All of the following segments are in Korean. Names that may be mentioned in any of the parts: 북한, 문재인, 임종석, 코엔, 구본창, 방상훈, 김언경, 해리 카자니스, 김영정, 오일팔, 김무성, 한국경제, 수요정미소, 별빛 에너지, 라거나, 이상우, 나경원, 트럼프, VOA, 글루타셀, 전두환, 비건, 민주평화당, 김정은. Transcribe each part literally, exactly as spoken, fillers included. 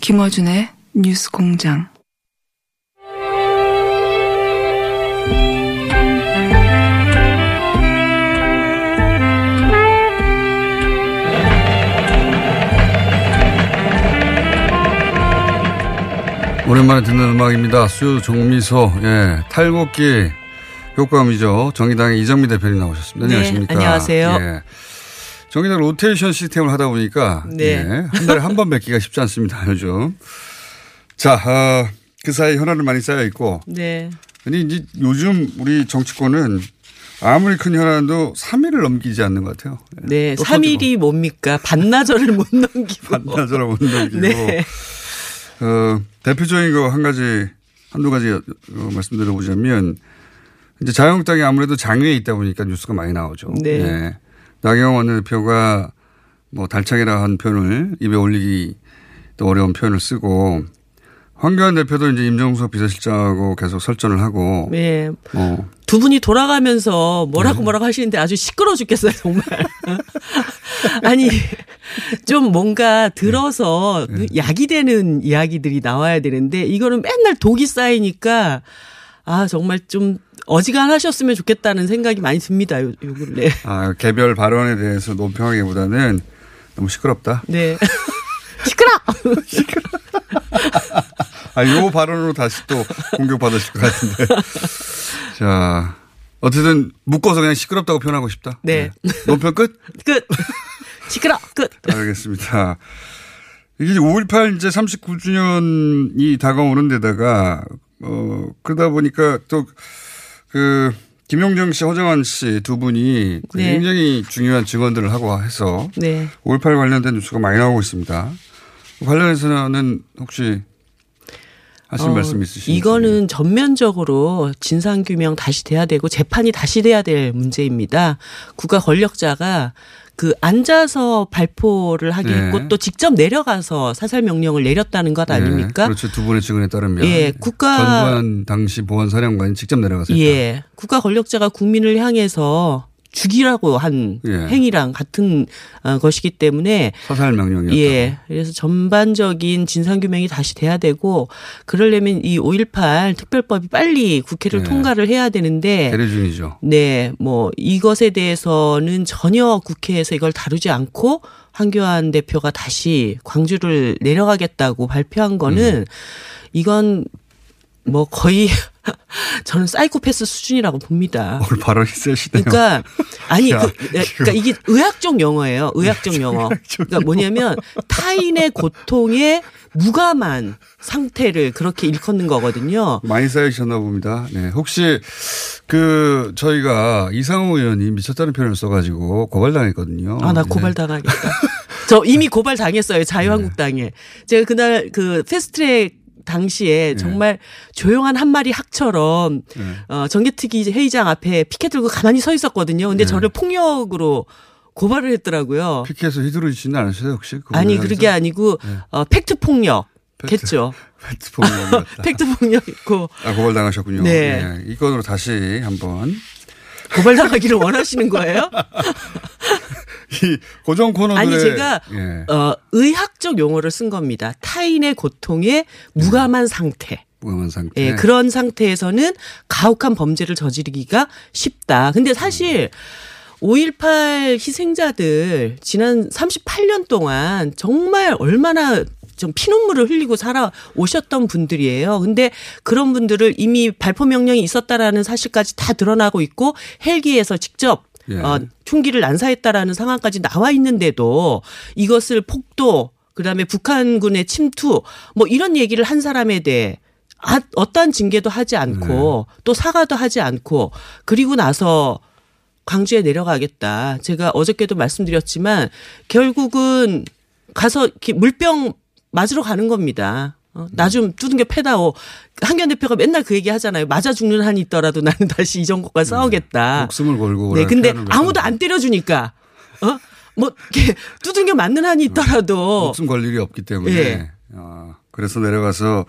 김어준의 뉴스공장. 오랜만에 듣는 음악입니다. 수요정미소, 예, 탈곡기 효과음이죠. 정의당의 이정미 대표님 나오셨습니다. 네, 안녕하십니까? 안녕하세요. 예. 정의당 로테이션 시스템을 하다 보니까 네. 네, 한 달에 한 번 뵙기가 쉽지 않습니다. 요즘. 자, 어, 그 사이 현안을 많이 쌓여 있고. 네. 근데 이제 요즘 우리 정치권은 아무리 큰 현안도 삼 일을 넘기지 않는 것 같아요. 네. 삼 일이 뭡니까? 반나절을 못 넘기고. 반나절을 못 넘기고. 네. 어, 대표적인 거 한 가지, 한두 가지 어, 말씀드려보자면 이제 자유한국당이 아무래도 장외에 있다 보니까 뉴스가 많이 나오죠. 네. 네. 나경원 대표가 뭐 달창이라 한 표현을 입에 올리기 또 어려운 표현을 쓰고, 황교안 대표도 이제 임종석 비서실장하고 계속 설전을 하고. 네. 어. 두 분이 돌아가면서 뭐라고 네. 뭐라고 하시는데 아주 시끄러워 죽겠어요, 정말. 아니, 좀 뭔가 들어서 네. 약이 되는 이야기들이 나와야 되는데 이거는 맨날 독이 쌓이니까 아, 정말 좀 어지간하셨으면 좋겠다는 생각이 많이 듭니다. 요, 요 근래. 아, 개별 발언에 대해서 논평하기보다는 너무 시끄럽다. 네. 시끄러. 시끄러. 아, 요 발언으로 다시 또 공격받으실 것 같은데. 자, 어쨌든 묶어서 그냥 시끄럽다고 표현하고 싶다. 네. 네. 논평 끝? 끝. 시끄러. 끝. 알겠습니다. 이게 오일팔 이제 삼십구 주년이 다가오는 데다가 어 그러다 보니까 또 그 김영정 씨, 허정환 씨 두 분이 네. 굉장히 중요한 증언들을 하고 해서 네. 오일팔 관련된 뉴스가 많이 나오고 있습니다. 관련해서는 혹시 하실 어, 말씀 있으신가요? 이거는 전면적으로 진상규명 다시 돼야 되고 재판이 다시 돼야 될 문제입니다. 국가 권력자가 그 앉아서 발포를 하게 네. 했고 또 직접 내려가서 사살 명령을 내렸다는 것 아닙니까? 네. 그렇죠. 두 분의 증언에 따르면 예, 국가 전두환 당시 보안사령관이 직접 내려가서 예, 했다. 국가 권력자가 국민을 향해서 죽이라고 한 예. 행위랑 같은 것이기 때문에 사살 명령이었다. 예, 그래서 전반적인 진상규명이 다시 돼야 되고 그러려면 이 오일팔 특별법이 빨리 국회를 예. 통과를 해야 되는데 계류 중이죠. 네, 뭐 이것에 대해서는 전혀 국회에서 이걸 다루지 않고 황교안 대표가 다시 광주를 내려가겠다고 발표한 거는 음. 이건 뭐 거의 저는 사이코패스 수준이라고 봅니다. 오늘 발언이 세시네요. 그러니까 아니 야, 그, 그러니까 이게 의학적 용어예요. 의학적 용어. 그러니까 뭐냐면 타인의 고통에 무감한 상태를 그렇게 일컫는 거거든요. 많이 쌓이셨나 봅니다. 네, 혹시 그 저희가 이상우 의원이 미쳤다는 표현을 써가지고 고발당했거든요. 아, 나 고발당하겠다. 저 이미 고발당했어요. 자유한국당에. 네. 제가 그날 그 패스트트랙 당시에 정말 네. 조용한 한 마리 학처럼 네. 어, 전개특위 회의장 앞에 피켓 들고 가만히 서 있었거든요. 근데 네. 저를 폭력으로 고발을 했더라고요. 피켓에서 휘두르지는 않으셨어요 혹시? 아니 그게 해서? 아니고 네. 어, 팩트 폭력겠죠. 팩트 폭력. 팩트 폭력 있고. 아, 고발당하셨군요. 네. 네. 이 건으로 다시 한번. 고발당하기를 원하시는 거예요? 이 고정 코너들의. 아니 제가 예. 어, 의학적 용어를 쓴 겁니다. 타인의 고통에 무감한 상태. 무감한 상태. 예, 그런 상태에서는 가혹한 범죄를 저지르기가 쉽다. 근데 사실 오일팔 희생자들 지난 삼십팔 년 동안 정말 얼마나 좀 피눈물을 흘리고 살아오셨던 분들이에요. 근데 그런 분들을 이미 발포 명령이 있었다라는 사실까지 다 드러나고 있고 헬기에서 직접 예. 어, 총기를 난사했다라는 상황까지 나와 있는데도 이것을 폭도 그다음에 북한군의 침투 뭐 이런 얘기를 한 사람에 대해 아, 어떠한 징계도 하지 않고 네. 또 사과도 하지 않고 그리고 나서 광주에 내려가겠다. 제가 어저께도 말씀드렸지만 결국은 가서 물병 맞으러 가는 겁니다. 어, 나 좀 두둥겨 패다오. 한기현 대표가 맨날 그 얘기 하잖아요. 맞아 죽는 한이 있더라도 나는 다시 이정국과 네. 싸우겠다. 목숨을 걸고. 네, 근데 아무도 안 때려주니까. 어? 뭐 이렇게 두둥겨 맞는 한이 있더라도. 목숨 걸 일이 없기 때문에. 네. 어, 그래서 내려가서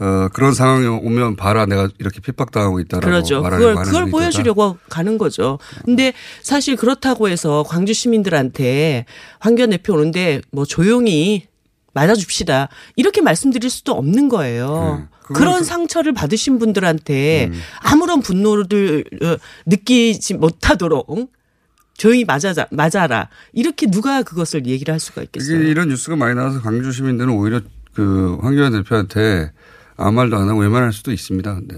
어, 그런 상황이 오면 봐라 내가 이렇게 핍박당하고 있다라고 그렇죠. 말하는 그걸, 그걸 보여주려고 가는 거죠. 근데 사실 그렇다고 해서 광주 시민들한테 황교안 대표 오는데 뭐 조용히 맞아줍시다. 이렇게 말씀드릴 수도 없는 거예요. 네, 그런 그... 상처를 받으신 분들한테 음. 아무런 분노를 느끼지 못하도록 조용히 맞아자, 맞아라. 이렇게 누가 그것을 얘기를 할 수가 있겠어요. 이게 이런 뉴스가 많이 나와서 광주 시민들은 오히려 그 황교안 대표한테 아무 말도 안 하고 외면할 수도 있습니다. 근데.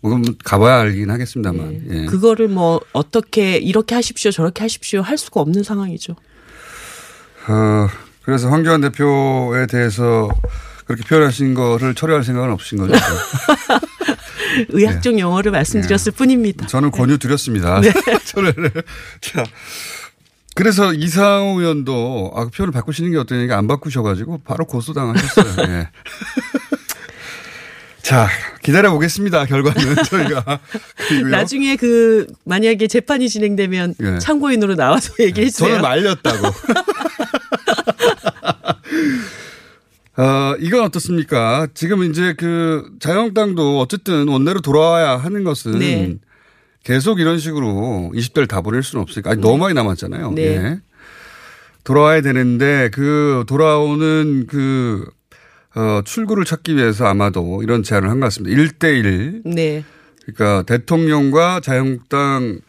뭐 가봐야 알긴 하겠습니다만. 네. 예. 그거를 뭐 어떻게 이렇게 하십시오 저렇게 하십시오 할 수가 없는 상황이죠. 어... 그래서 황교안 대표에 대해서 그렇게 표현하신 거를 처리할 생각은 없으신 거죠? 의학적 네. 용어를 말씀드렸을 네. 뿐입니다. 저는 권유 드렸습니다. 네. 자, 그래서 이상우 의원도 아, 표현을 바꾸시는 게 어떠냐니까 안 바꾸셔가지고 바로 고소당하셨어요. 네. 자, 기다려보겠습니다. 결과는 저희가. 그리고요. 나중에 그 만약에 재판이 진행되면 네. 참고인으로 나와서 얘기해 주세요. 저는 말렸다고. 어, 이건 어떻습니까? 지금 이제 그 자유한국당도 어쨌든 원내로 돌아와야 하는 것은 네. 계속 이런 식으로 이십 대를 다 보낼 수는 없으니까. 아니, 네. 너무 많이 남았잖아요. 네. 예. 돌아와야 되는데 그 돌아오는 그 어, 출구를 찾기 위해서 아마도 이런 제안을 한 것 같습니다. 일 대 일. 네. 그러니까 대통령과 자유한국당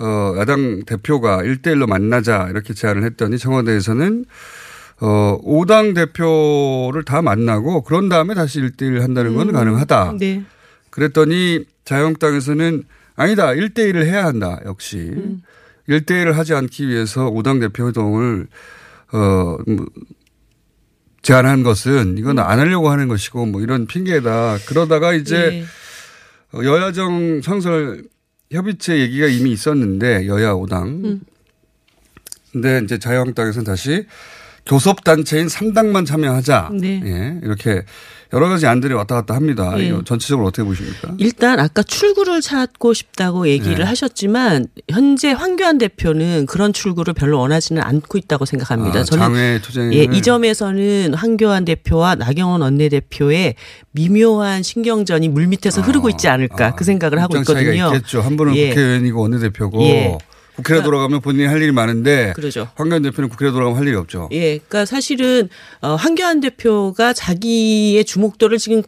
어, 야당 대표가 일 대 일로 만나자 이렇게 제안을 했더니 청와대에서는 어, 오 당 대표를 다 만나고 그런 다음에 다시 일 대 일 한다는 건 음. 가능하다. 네. 그랬더니 자유한국당에서는 아니다. 일 대 일을 해야 한다. 역시. 음. 일 대 일을 하지 않기 위해서 오 당 대표 회동을 어, 제안한 것은 이건 안 하려고 하는 것이고 뭐 이런 핑계다. 그러다가 이제 네. 여야정 창설 협의체 얘기가 이미 있었는데 여야 오 당. 음. 근데 이제 자유한국당에서는 다시 교섭단체인 삼 당만 참여하자. 네. 예, 이렇게 여러 가지 안들이 왔다 갔다 합니다. 네. 이거 전체적으로 어떻게 보십니까? 일단 아까 출구를 찾고 싶다고 얘기를 네. 하셨지만 현재 황교안 대표는 그런 출구를 별로 원하지는 않고 있다고 생각합니다. 아, 저는 장외 투쟁을. 예, 이 점에서는 황교안 대표와 나경원 원내대표의 미묘한 신경전이 물밑에서 아, 흐르고 있지 않을까 아, 그 생각을 하고 있거든요. 차이가 있겠죠. 한 분은 예. 국회의원이고 원내대표고. 예. 국회로 돌아가면 본인이 할 일이 많은데 그렇죠. 황교안 대표는 국회로 돌아가면 할 일이 없죠. 예, 그러니까 사실은 황교안 대표가 자기의 주목도를 지금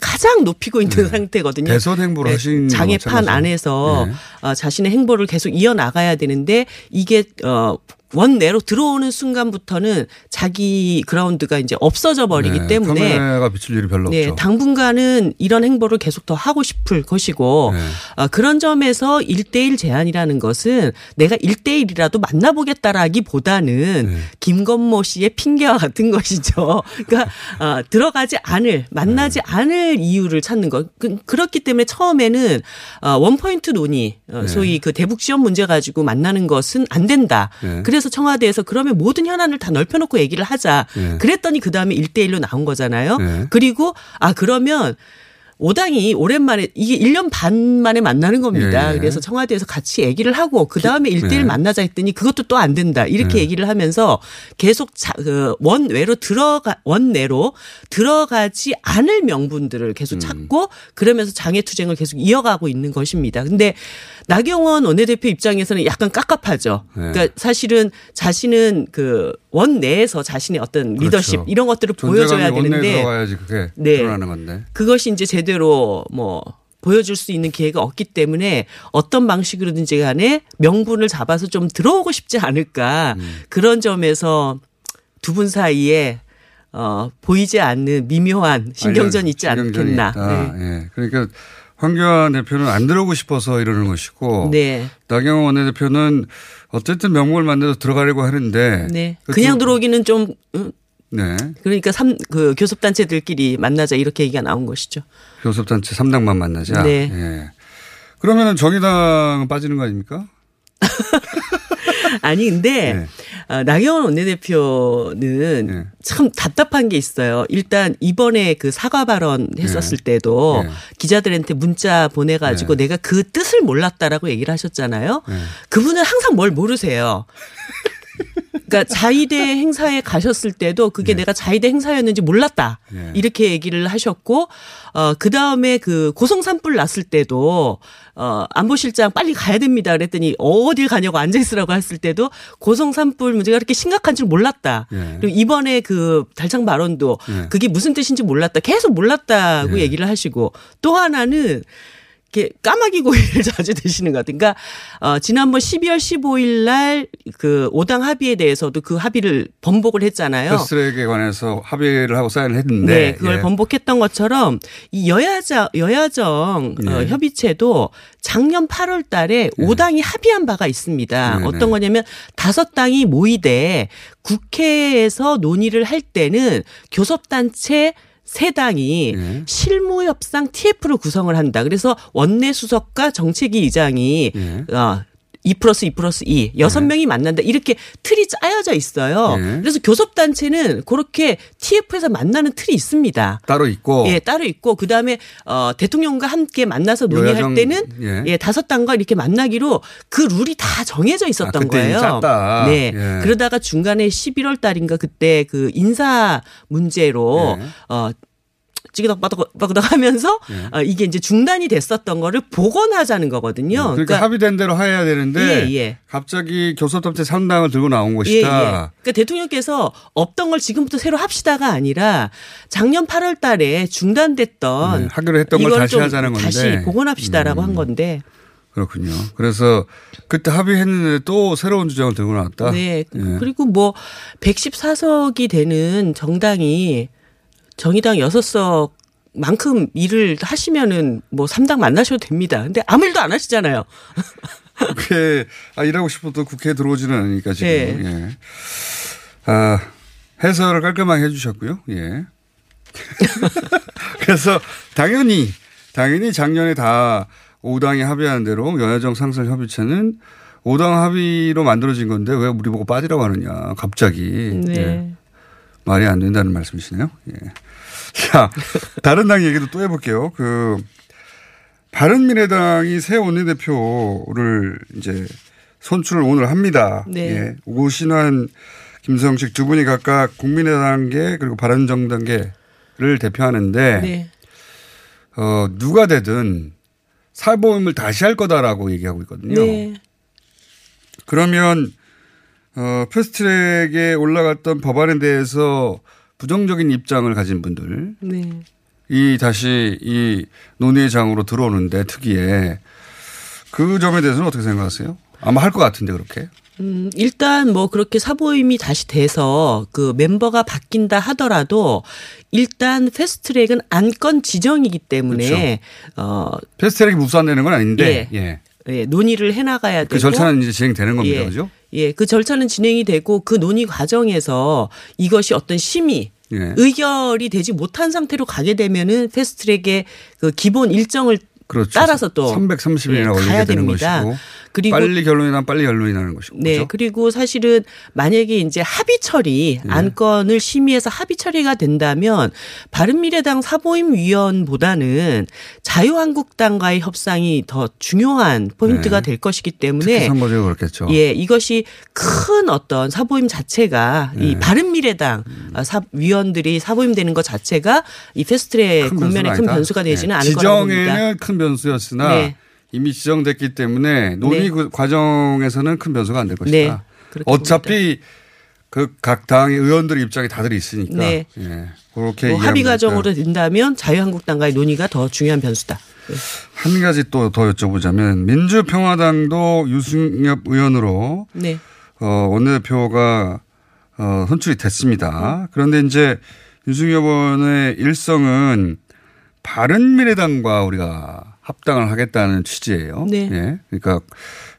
가장 높이고 있는 네. 상태거든요. 대선 행보를 네. 하신 장애판 안에서 네. 자신의 행보를 계속 이어나가야 되는데 이게 어. 원내로 들어오는 순간부터는 자기 그라운드가 이제 없어져 버리기 네, 때문에 카메라가 비출 일이 별로 네, 없죠. 당분간은 이런 행보를 계속 더 하고 싶을 것이고 네. 그런 점에서 일 대 일 제안이라는 것은 내가 일 대 일이라도 만나보겠다라기보다는 네. 김건모 씨의 핑계와 같은 것이죠. 그러니까 어, 들어가지 않을 만나지 네. 않을 이유를 찾는 것. 그렇기 때문에 처음에는 원포인트 논의 소위 그 대북 시험 문제 가지고 만나는 것은 안 된다. 네. 그래서 그래서 청와대에서 그러면 모든 현안을 다 넓혀놓고 얘기를 하자. 네. 그랬더니 그다음에 일 대 일로 나온 거잖아요. 네. 그리고 아 그러면 오당이 오랜만에 이게 일 년 반 만에 만나는 겁니다. 예, 예. 그래서 청와대에서 같이 얘기를 하고 그다음에 일대일 예. 만나자 했더니 그것도 또 안 된다. 이렇게 예. 얘기를 하면서 계속 자, 그 원외로 들어가 원내로 들어가지 않을 명분들을 계속 찾고 음. 그러면서 장애투쟁을 계속 이어가고 있는 것입니다. 근데 나경원 원내대표 입장에서는 약간 깝깝하죠. 예. 그러니까 사실은 자신은 그 원내에서 자신의 어떤 리더십 그렇죠. 이런 것들을 보여줘야 되는데 원내에 들어가야지 그게 네. 드러나는 건데. 그것이 이제 제대로 뭐 보여줄 수 있는 기회가 없기 때문에 어떤 방식으로든지 간에 명분을 잡아서 좀 들어오고 싶지 않을까 음. 그런 점에서 두 분 사이에 어, 보이지 않는 미묘한 신경전이 있지 않겠나. 네. 네. 그러니까 황교안 대표는 안 들어오고 싶어서 이러는 것이고 네. 나경원 원내대표는 어쨌든 명목을 만들어서 들어가려고 하는데 네. 그냥 들어오기는 좀 음. 네. 그러니까 삼, 그 교섭단체들끼리 만나자 이렇게 얘기가 나온 것이죠. 교섭단체 삼 당만 만나자. 네. 네. 그러면은 정의당 빠지는 거 아닙니까? 아니 근데 네. 어, 나경원 원내대표는 네. 참 답답한 게 있어요. 일단 이번에 그 사과 발언 했었을 네. 때도 네. 기자들한테 문자 보내가지고 네. 내가 그 뜻을 몰랐다라고 얘기를 하셨잖아요. 네. 그분은 항상 뭘 모르세요. 그러니까 자의대 행사에 가셨을 때도 그게 네. 내가 자의대 행사였는지 몰랐다 네. 이렇게 얘기를 하셨고 어, 그다음에 그 고성 산불 났을 때도 어, 안보실장 빨리 가야 됩니다 그랬더니 어딜 가냐고 앉아있으라고 했을 때도 고성 산불 문제가 그렇게 심각한 줄 몰랐다. 네. 그리고 이번에 그 달창 발언도 네. 그게 무슨 뜻인지 몰랐다. 계속 몰랐다고 네. 얘기를 하시고 또 하나는 이렇게 까마귀 고기를 자주 드시는 것 같아요. 그러니까 어, 지난번 십이월 십오일 날 그 오당 합의에 대해서도 그 합의를 번복을 했잖아요. 쓰레기에 관해서 합의를 하고 사인을 했는데. 네. 그걸 예. 번복했던 것처럼 이 여야자, 여야정 예. 어, 협의체도 작년 팔월 달에 예. 오당이 합의한 바가 있습니다. 네네. 어떤 거냐면 다섯 당이 모이되 국회에서 논의를 할 때는 교섭단체 세 당이 네. 실무협상 티에프를 구성을 한다. 그래서 원내 수석과 정책위 이장이 네. 어, 이 플러스 이 플러스 이 여섯 명이 네. 만난다. 이렇게 틀이 짜여져 있어요. 네. 그래서 교섭단체는 그렇게 티에프에서 만나는 틀이 있습니다. 따로 있고. 예, 따로 있고. 그다음에 어, 대통령과 함께 만나서 논의할 요야정, 때는 예. 예, 다섯 당과 이렇게 만나기로 그 룰이 다 정해져 있었던 아, 그때 거예요. 짰다. 네. 예. 그러다가 중간에 십일월 달인가 그때 그 인사 문제로 예. 어 찌그덕바그덕 하면서 네. 이게 이제 중단이 됐었던 거를 복원하자는 거거든요. 네. 그러니까, 그러니까 합의된 대로 해야 되는데 예, 예. 갑자기 교섭단체 삼 당을 들고 나온 것이다. 예, 예. 그러니까 대통령께서 없던 걸 지금부터 새로 합시다가 아니라 작년 팔월 달에 중단됐던 네. 하기로 했던 걸 다시 하자는 건데. 다시 복원합시다라고 음. 한 건데. 그렇군요. 그래서 그때 합의했는데 또 새로운 주장을 들고 나왔다. 네. 예. 그리고 뭐 백십사 석이 되는 정당이 정의당 여섯 석만큼 일을 하시면은 뭐 삼 당 만나셔도 됩니다. 근데 아무 일도 안 하시잖아요. 국회, 아, 일하고 싶어도 국회에 들어오지는 않으니까 지금. 네. 예. 아, 해설을 깔끔하게 해 주셨고요. 예. 그래서 당연히, 당연히 작년에 다 오 당이 합의한 대로 여야정 상설협의체는 오 당 합의로 만들어진 건데 왜 우리 보고 빠지라고 하느냐, 갑자기. 네. 예. 말이 안 된다는 말씀이시네요. 예. 자, 다른 당 얘기도 또 해볼게요. 그, 바른미래당이 새 원내대표를 이제 선출을 오늘 합니다. 네. 예. 오신환, 김성식 두 분이 각각 국민의당계 그리고 바른정당계를 대표하는데, 네. 어, 누가 되든 사보임을 다시 할 거다라고 얘기하고 있거든요. 네. 그러면 어, 패스트트랙에 올라갔던 법안에 대해서 부정적인 입장을 가진 분들. 네. 이 다시 이 논의의 장으로 들어오는데 특이해. 그 점에 대해서는 어떻게 생각하세요? 아마 할 것 같은데 그렇게. 음, 일단 뭐 그렇게 사보임이 다시 돼서 그 멤버가 바뀐다 하더라도 일단 패스트트랙은 안건 지정이기 때문에. 그렇죠. 어. 패스트트랙이 무산되는 건 아닌데. 예. 예. 예, 논의를 해나가야 되고. 그 절차는 이제 진행되는 겁니다. 예, 그죠? 예, 그 절차는 진행이 되고 그 논의 과정에서 이것이 어떤 심의, 예. 의결이 되지 못한 상태로 가게 되면은 패스트트랙의 그 기본 일정을 그렇죠. 따라서 또 삼백삼십 일이나 예, 가야 됩니다. 것이고. 그리고 빨리 결론이 나면 빨리 결론이 나는 것이죠. 네. 그리고 사실은 만약에 이제 합의 처리, 네. 안건을 심의해서 합의 처리가 된다면 바른미래당 사보임위원보다는 자유한국당과의 협상이 더 중요한 포인트가 네. 될 것이기 때문에 특히 선거제가 그렇겠죠. 예, 이것이 큰 어떤 사보임 자체가 네. 이 바른미래당 사, 위원들이 사보임되는 것 자체가 이 패스트트랙 국면에 큰 변수가 되지는 네. 않을 거라고 봅니다. 지정에는 큰 변수였으나 네. 이미 지정됐기 때문에 논의 네. 과정에서는 큰 변수가 안 될 것이다. 네. 어차피 그 각 당의 의원들의 입장이 다들 있으니까 네. 네. 그렇게 뭐 합의 과정으로 된다면 자유한국당과의 논의가 더 중요한 변수다. 네. 한 가지 또 더 여쭤보자면 민주평화당도 유승엽 의원으로 네. 어, 원내대표가 어, 선출이 됐습니다. 그런데 이제 유승엽 의원의 일성은 바른미래당과 우리가 합당을 하겠다는 취지예요. 네. 예. 그러니까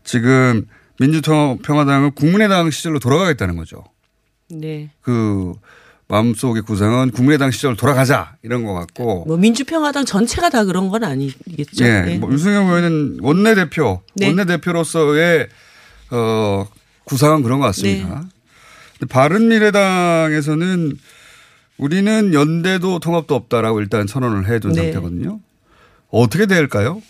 지금 민주평화당은 국민의당 시절로 돌아가겠다는 거죠. 네. 그 마음속의 구상은 국민의당 시절로 돌아가자 이런 것 같고. 뭐 민주평화당 전체가 다 그런 건 아니겠죠. 예. 네. 뭐 유승엽 의원은 원내대표, 네. 원내대표로서의 어, 구상은 그런 것 같습니다. 네. 바른미래당에서는 우리는 연대도 통합도 없다라고 일단 선언을 해둔 네. 상태거든요. 어떻게 될까요?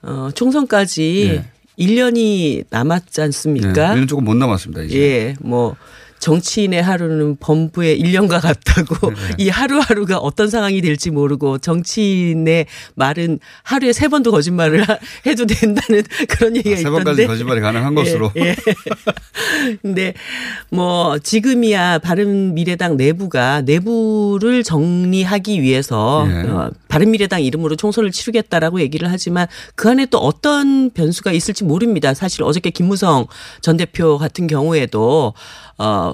어, 총선까지 네. 일 년이 남았지 않습니까? 네. 일 년 조금 못 남았습니다. 이제. 예, 뭐 정치인의 하루는 범부의 일 년과 같다고 네. 이 하루하루가 어떤 상황이 될지 모르고 정치인의 말은 하루에 세 번도 거짓말을 해도 된다는 그런 얘기가 아, 있던데. 세 번까지 거짓말이 가능한 네. 것으로. 네. 근데 뭐 지금이야 바른미래당 내부가 내부를 정리하기 위해서 네. 어, 바른미래당 이름으로 총선을 치르겠다라고 얘기를 하지만 그 안에 또 어떤 변수가 있을지 모릅니다. 사실 어저께 김무성 전 대표 같은 경우에도 어,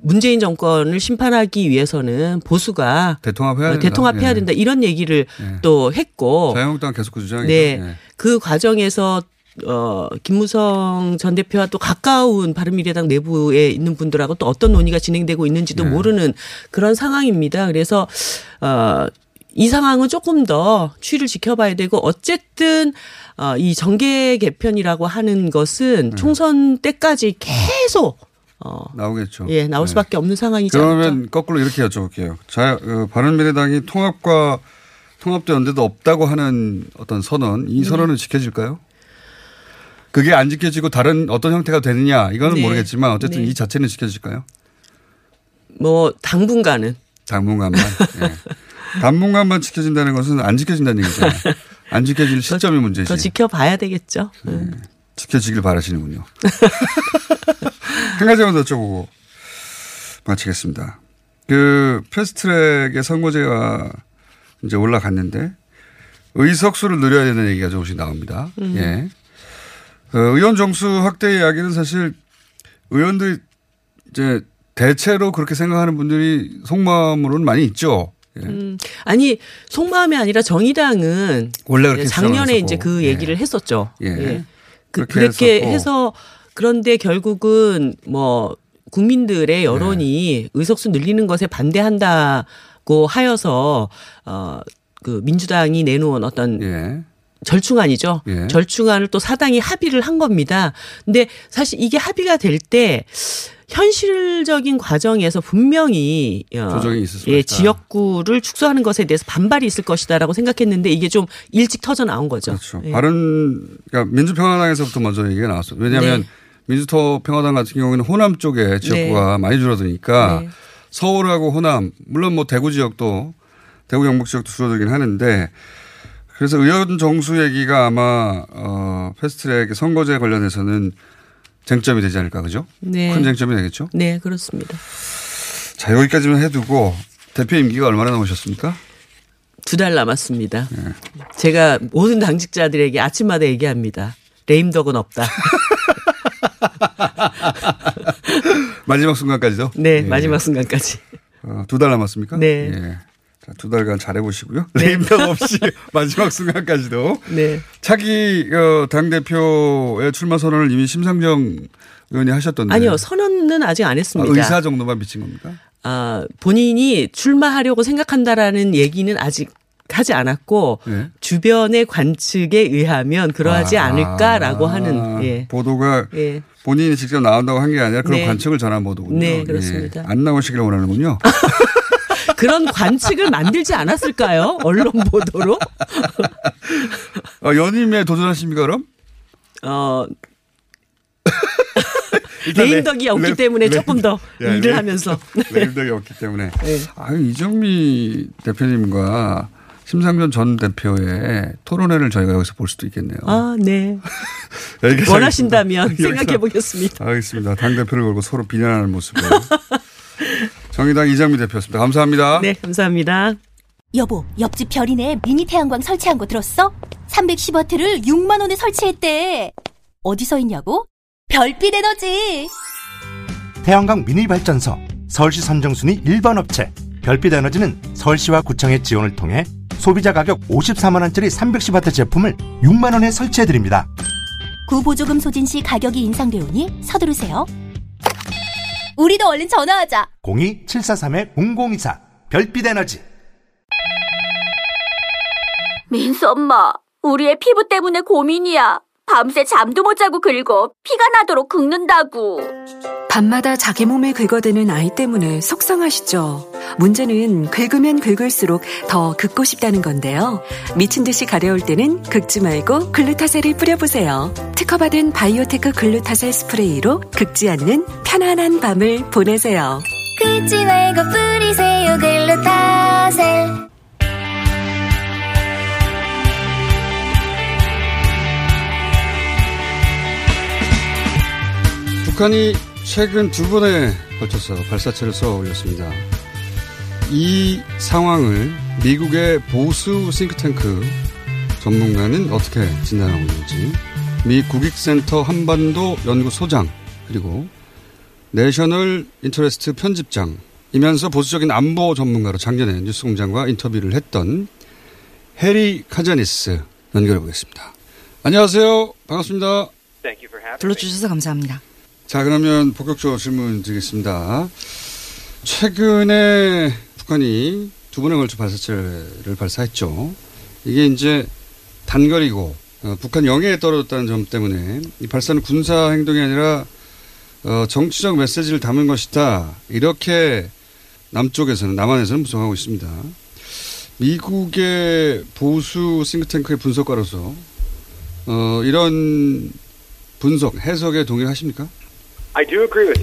문재인 정권을 심판하기 위해서는 보수가 대통합해야 된다. 대통합해야 된다. 네. 이런 얘기를 네. 또 했고. 자유한국당 계속 그 주장이죠. 네. 네. 그 과정에서 어, 김무성 전 대표와 또 가까운 바른미래당 내부에 있는 분들하고 또 어떤 논의가 진행되고 있는지도 네. 모르는 그런 상황입니다. 그래서 어, 이 상황은 조금 더 추이를 지켜봐야 되고 어쨌든 어, 이 정계 개편이라고 하는 것은 네. 총선 때까지 계속 어. 나오겠죠. 예, 나올 수밖에 네. 없는 상황이죠. 그러면 거꾸로 이렇게 여쭤볼게요. 자, 어, 바른미래당이 통합과 통합도 연대도 없다고 하는 어떤 선언, 이 선언은 네. 지켜질까요? 그게 안 지켜지고 다른 어떤 형태가 되느냐, 이거는 네. 모르겠지만 어쨌든 네. 이 자체는 지켜질까요? 뭐 당분간은. 당분간만. 예. 당분간만 지켜진다는 것은 안 지켜진다는 얘기잖아요. 안 지켜질 시점이 문제지. 더 지켜봐야 되겠죠. 네. 음. 지켜지길 바라시는군요. 한 가지만 더 여쭤보고 마치겠습니다. 그 패스트트랙의 선거제가 이제 올라갔는데 의석수를 늘려야 되는 얘기가 조금씩 나옵니다. 음. 예. 의원 정수 확대 이야기는 사실 의원들이 이제 대체로 그렇게 생각하는 분들이 속마음으로는 많이 있죠. 예. 음, 아니 속마음이 아니라 정의당은 원래 그렇게 작년에 이제 그 얘기를 예. 했었죠. 예. 예. 그, 그렇게, 그렇게 해서 그런데 결국은 뭐 국민들의 여론이 네. 의석수 늘리는 것에 반대한다고 하여서 어, 그 민주당이 내놓은 어떤 네. 절충안이죠. 네. 절충안을 또 사당이 합의를 한 겁니다. 근데 사실 이게 합의가 될 때 현실적인 과정에서 분명히 조정이 있을 수 예, 있다. 지역구를 축소하는 것에 대해서 반발이 있을 것이다라고 생각했는데 이게 좀 일찍 터져 나온 거죠. 그렇죠. 예. 바른 그러니까 민주평화당에서부터 먼저 얘기가 나왔어요. 왜냐하면 네. 민주평화당 같은 경우에는 호남 쪽에 지역구가 네. 많이 줄어드니까 네. 서울하고 호남 물론 뭐 대구 지역도 대구 경북 지역도 줄어들긴 하는데 그래서 의원 정수 얘기가 아마 어, 패스트트랙 선거제 관련해서는 쟁점이 되지 않을까 그죠? 네. 큰 쟁점이 되겠죠? 네. 그렇습니다. 자 여기까지만 해두고 대표 임기가 얼마나 남으셨습니까? 두 달 남았습니다. 네. 제가 모든 당직자들에게 아침마다 얘기합니다. 레임덕은 없다. 마지막 순간까지도? 네. 예. 마지막 순간까지. 어, 두 달 남았습니까? 네. 예. 두 달간 잘해보시고요. 네. 레임덕 없이 마지막 순간까지도. 네. 차기 당대표의 출마 선언을 이미 심상정 의원이 하셨던데. 아니요. 선언은 아직 안 했습니다. 아, 의사 정도만 비친 겁니까? 아, 본인이 출마하려고 생각한다라는 얘기는 아직 하지 않았고 예? 주변의 관측에 의하면 그러하지 아, 않을까라고 하는 예. 보도가 예. 본인이 직접 나온다고 한 게 아니라 그런 네. 관측을 전한 보도군요. 네, 그렇습니다. 예. 안 나오시길 원하는군요. 그런 관측을 만들지 않았을까요? 언론 보도로? 어, 연임에 도전하십니까 그럼? 어. 레임덕이 네, 없기 네, 때문에 네, 조금 더 네, 일을 네, 하면서. 레임덕이 없기 때문에. 네. 아, 이정미 대표님과 심상정 전 대표의 토론회를 저희가 여기서 볼 수도 있겠네요. 아, 네. 원하신다면 생각해 보겠습니다. 알겠습니다. 당대표를 걸고 서로 비난하는 모습을. 정의당 이정미 대표였습니다. 감사합니다. 네, 감사합니다. 여보, 옆집 별이네 미니 태양광 설치한 거 들었어? 삼백십 와트를 육만 원에 설치했대. 어디서 있냐고? 별빛 에너지. 태양광 미니 발전소 서울시 선정순위 일 번 업체 별빛 에너지는 서울시와 구청의 지원을 통해 소비자 가격 오십사만 원짜리 삼백십 와트 제품을 육만 원에 설치해드립니다. 구보조금 소진 시 가격이 인상되오니 서두르세요. 우리도 얼른 전화하자. 공이 칠사삼 공공이사 별빛 에너지. 민수 엄마, 우리의 피부 때문에 고민이야. 밤새 잠도 못 자고 긁어 피가 나도록 긁는다고. 밤마다 자기 몸에 긁어대는 아이 때문에 속상하시죠. 문제는 긁으면 긁을수록 더 긁고 싶다는 건데요. 미친 듯이 가려울 때는 긁지 말고 글루타셀을 뿌려보세요. 특허받은 바이오테크 글루타셀 스프레이로 긁지 않는 편안한 밤을 보내세요. 긁지 말고 뿌리세요, 글루타셀. 북한이 최근 두 번에 걸쳐서 발사체를 쏘아 올렸습니다. 이 상황을 미국의 보수 싱크탱크 전문가는 어떻게 진단하고 있는지, 미 국익센터 한반도 연구소장 그리고 내셔널 인터레스트 편집장이면서 보수적인 안보 전문가로 작년에 뉴스공장과 인터뷰를 했던 해리 카자니스 연결해 보겠습니다. 안녕하세요. 반갑습니다. 불러주셔서 감사합니다. 자, 그러면 본격적으로 질문 드리겠습니다. 최근에 북한이 두 번에 걸쳐 발사체를 발사했죠. 이게 이제 단거리고 어, 북한 영해에 떨어졌다는 점 때문에 이 발사는 군사 행동이 아니라 어, 정치적 메시지를 담은 것이다. 이렇게 남쪽에서는, 남한에서는 분석하고 있습니다. 미국의 보수 싱크탱크의 분석가로서 어, 이런 분석, 해석에 동의하십니까?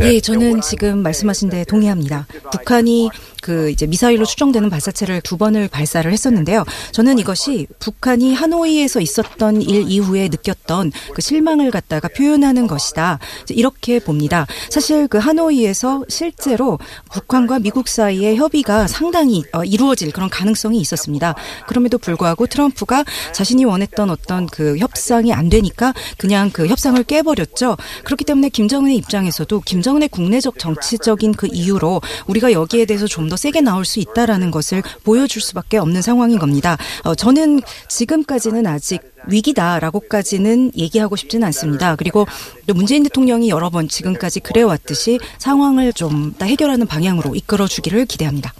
예, 저는 지금 말씀하신 데 동의합니다. 북한이 그 이제 미사일로 추정되는 발사체를 두 번을 발사를 했었는데요. 저는 이것이 북한이 하노이에서 있었던 일 이후에 느꼈던 그 실망을 갖다가 표현하는 것이다, 이렇게 봅니다. 사실 그 하노이에서 실제로 북한과 미국 사이의 협의가 상당히 이루어질 그런 가능성이 있었습니다. 그럼에도 불구하고 트럼프가 자신이 원했던 어떤 그 협상이 안 되니까 그냥 그 협상을 깨버렸죠. 그렇기 때문에 김정은의 입장 에서도 김정은의 국내적 정치적인 그 이유로 우리가 여기에 대해서 좀 더 세게 나올 수 있다라는 것을 보여줄 수밖에 없는 상황인 겁니다. 어, 저는 지금까지는 아직 위기다라고까지는 얘기하고 싶지는 않습니다. 그리고 또 문재인 대통령이 여러 번 지금까지 그래왔듯이 상황을 좀 다 해결하는 방향으로 이끌어주기를 기대합니다.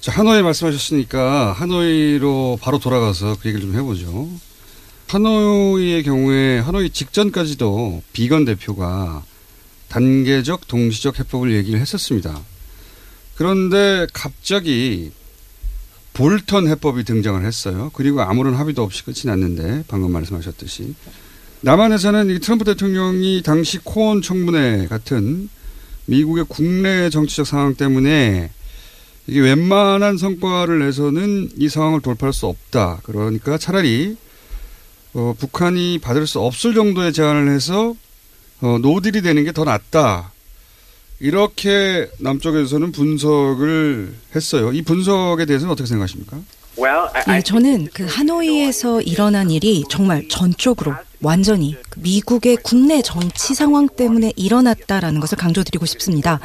자, 하노이 말씀하셨으니까 하노이로 바로 돌아가서 그 얘기를 좀 해보죠. 하노이의 경우에 하노이 직전까지도 비건 대표가 단계적 동시적 해법을 얘기를 했었습니다. 그런데 갑자기 볼턴 해법이 등장을 했어요. 그리고 아무런 합의도 없이 끝이 났는데, 방금 말씀하셨듯이 남한에서는 이 트럼프 대통령이 당시 코온 청문회 같은 미국의 국내 정치적 상황 때문에 이게 웬만한 성과를 내서는 이 상황을 돌파할 수 없다. 그러니까 차라리 어, 북한이 받을 수 없을 정도의 제안을 해서 어, 노딜이 되는 게 더 낫다. 이렇게 남쪽에서는 분석을 했어요. 이 분석에 대해서는 어떻게 생각하십니까? 예, 저는 그 하노이에서 일어난 일이 정말 전적으로 완전히 미국의 국내 정치 상황 때문에 일어났다라는 것을 강조드리고 싶습니다.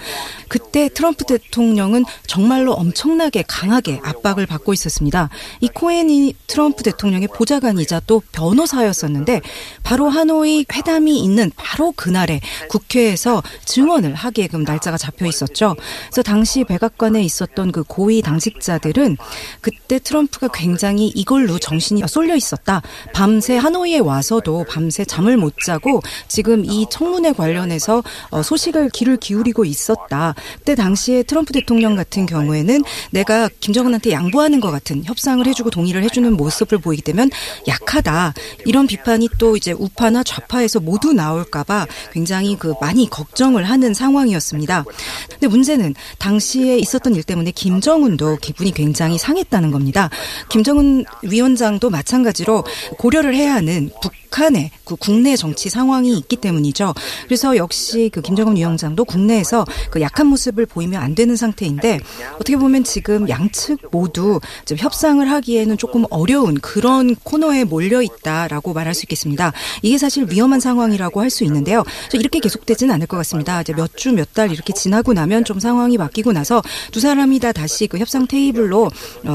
그때 트럼프 대통령은 정말로 엄청나게 강하게 압박을 받고 있었습니다. 이 코엔이 트럼프 대통령의 보좌관이자 또 변호사였었는데 바로 하노이 회담이 있는 바로 그날에 국회에서 증언을 하게끔 날짜가 잡혀 있었죠. 그래서 당시 백악관에 있었던 그 고위 당직자들은 그때 트럼프가 굉장히 이걸로 정신이 쏠려 있었다. 밤새 하노이에 와서도 밤새 잠을 못 자고 지금 이 청문회 관련해서 소식을 귀를 기울이고 있었다. 그때 당시에 트럼프 대통령 같은 경우에는 내가 김정은한테 양보하는 것 같은 협상을 해주고 동의를 해주는 모습을 보이게 되면 약하다. 이런 비판이 또 이제 우파나 좌파에서 모두 나올까봐 굉장히 그 많이 걱정을 하는 상황이었습니다. 근데 문제는 당시에 있었던 일 때문에 김정은도 기분이 굉장히 상했다는 겁니다. 김정은 위원장도 마찬가지로 고려를 해야 하는 북한의 그 국내 정치 상황이 있기 때문이죠. 그래서 역시 그 김정은 위원장도 국내에서 그 약한 모습을 보이면 안 되는 상태인데 어떻게 보면 지금 양측 모두 좀 협상을 하기에는 조금 어려운 그런 코너에 몰려 있다라고 말할 수 있겠습니다. 이게 사실 위험한 상황이라고 할 수 있는데요. 이렇게 계속되지는 않을 것 같습니다. 이제 몇 주 몇 달 이렇게 지나고 나면 좀 상황이 바뀌고 나서 두 사람이 다 다시 그 협상 테이블로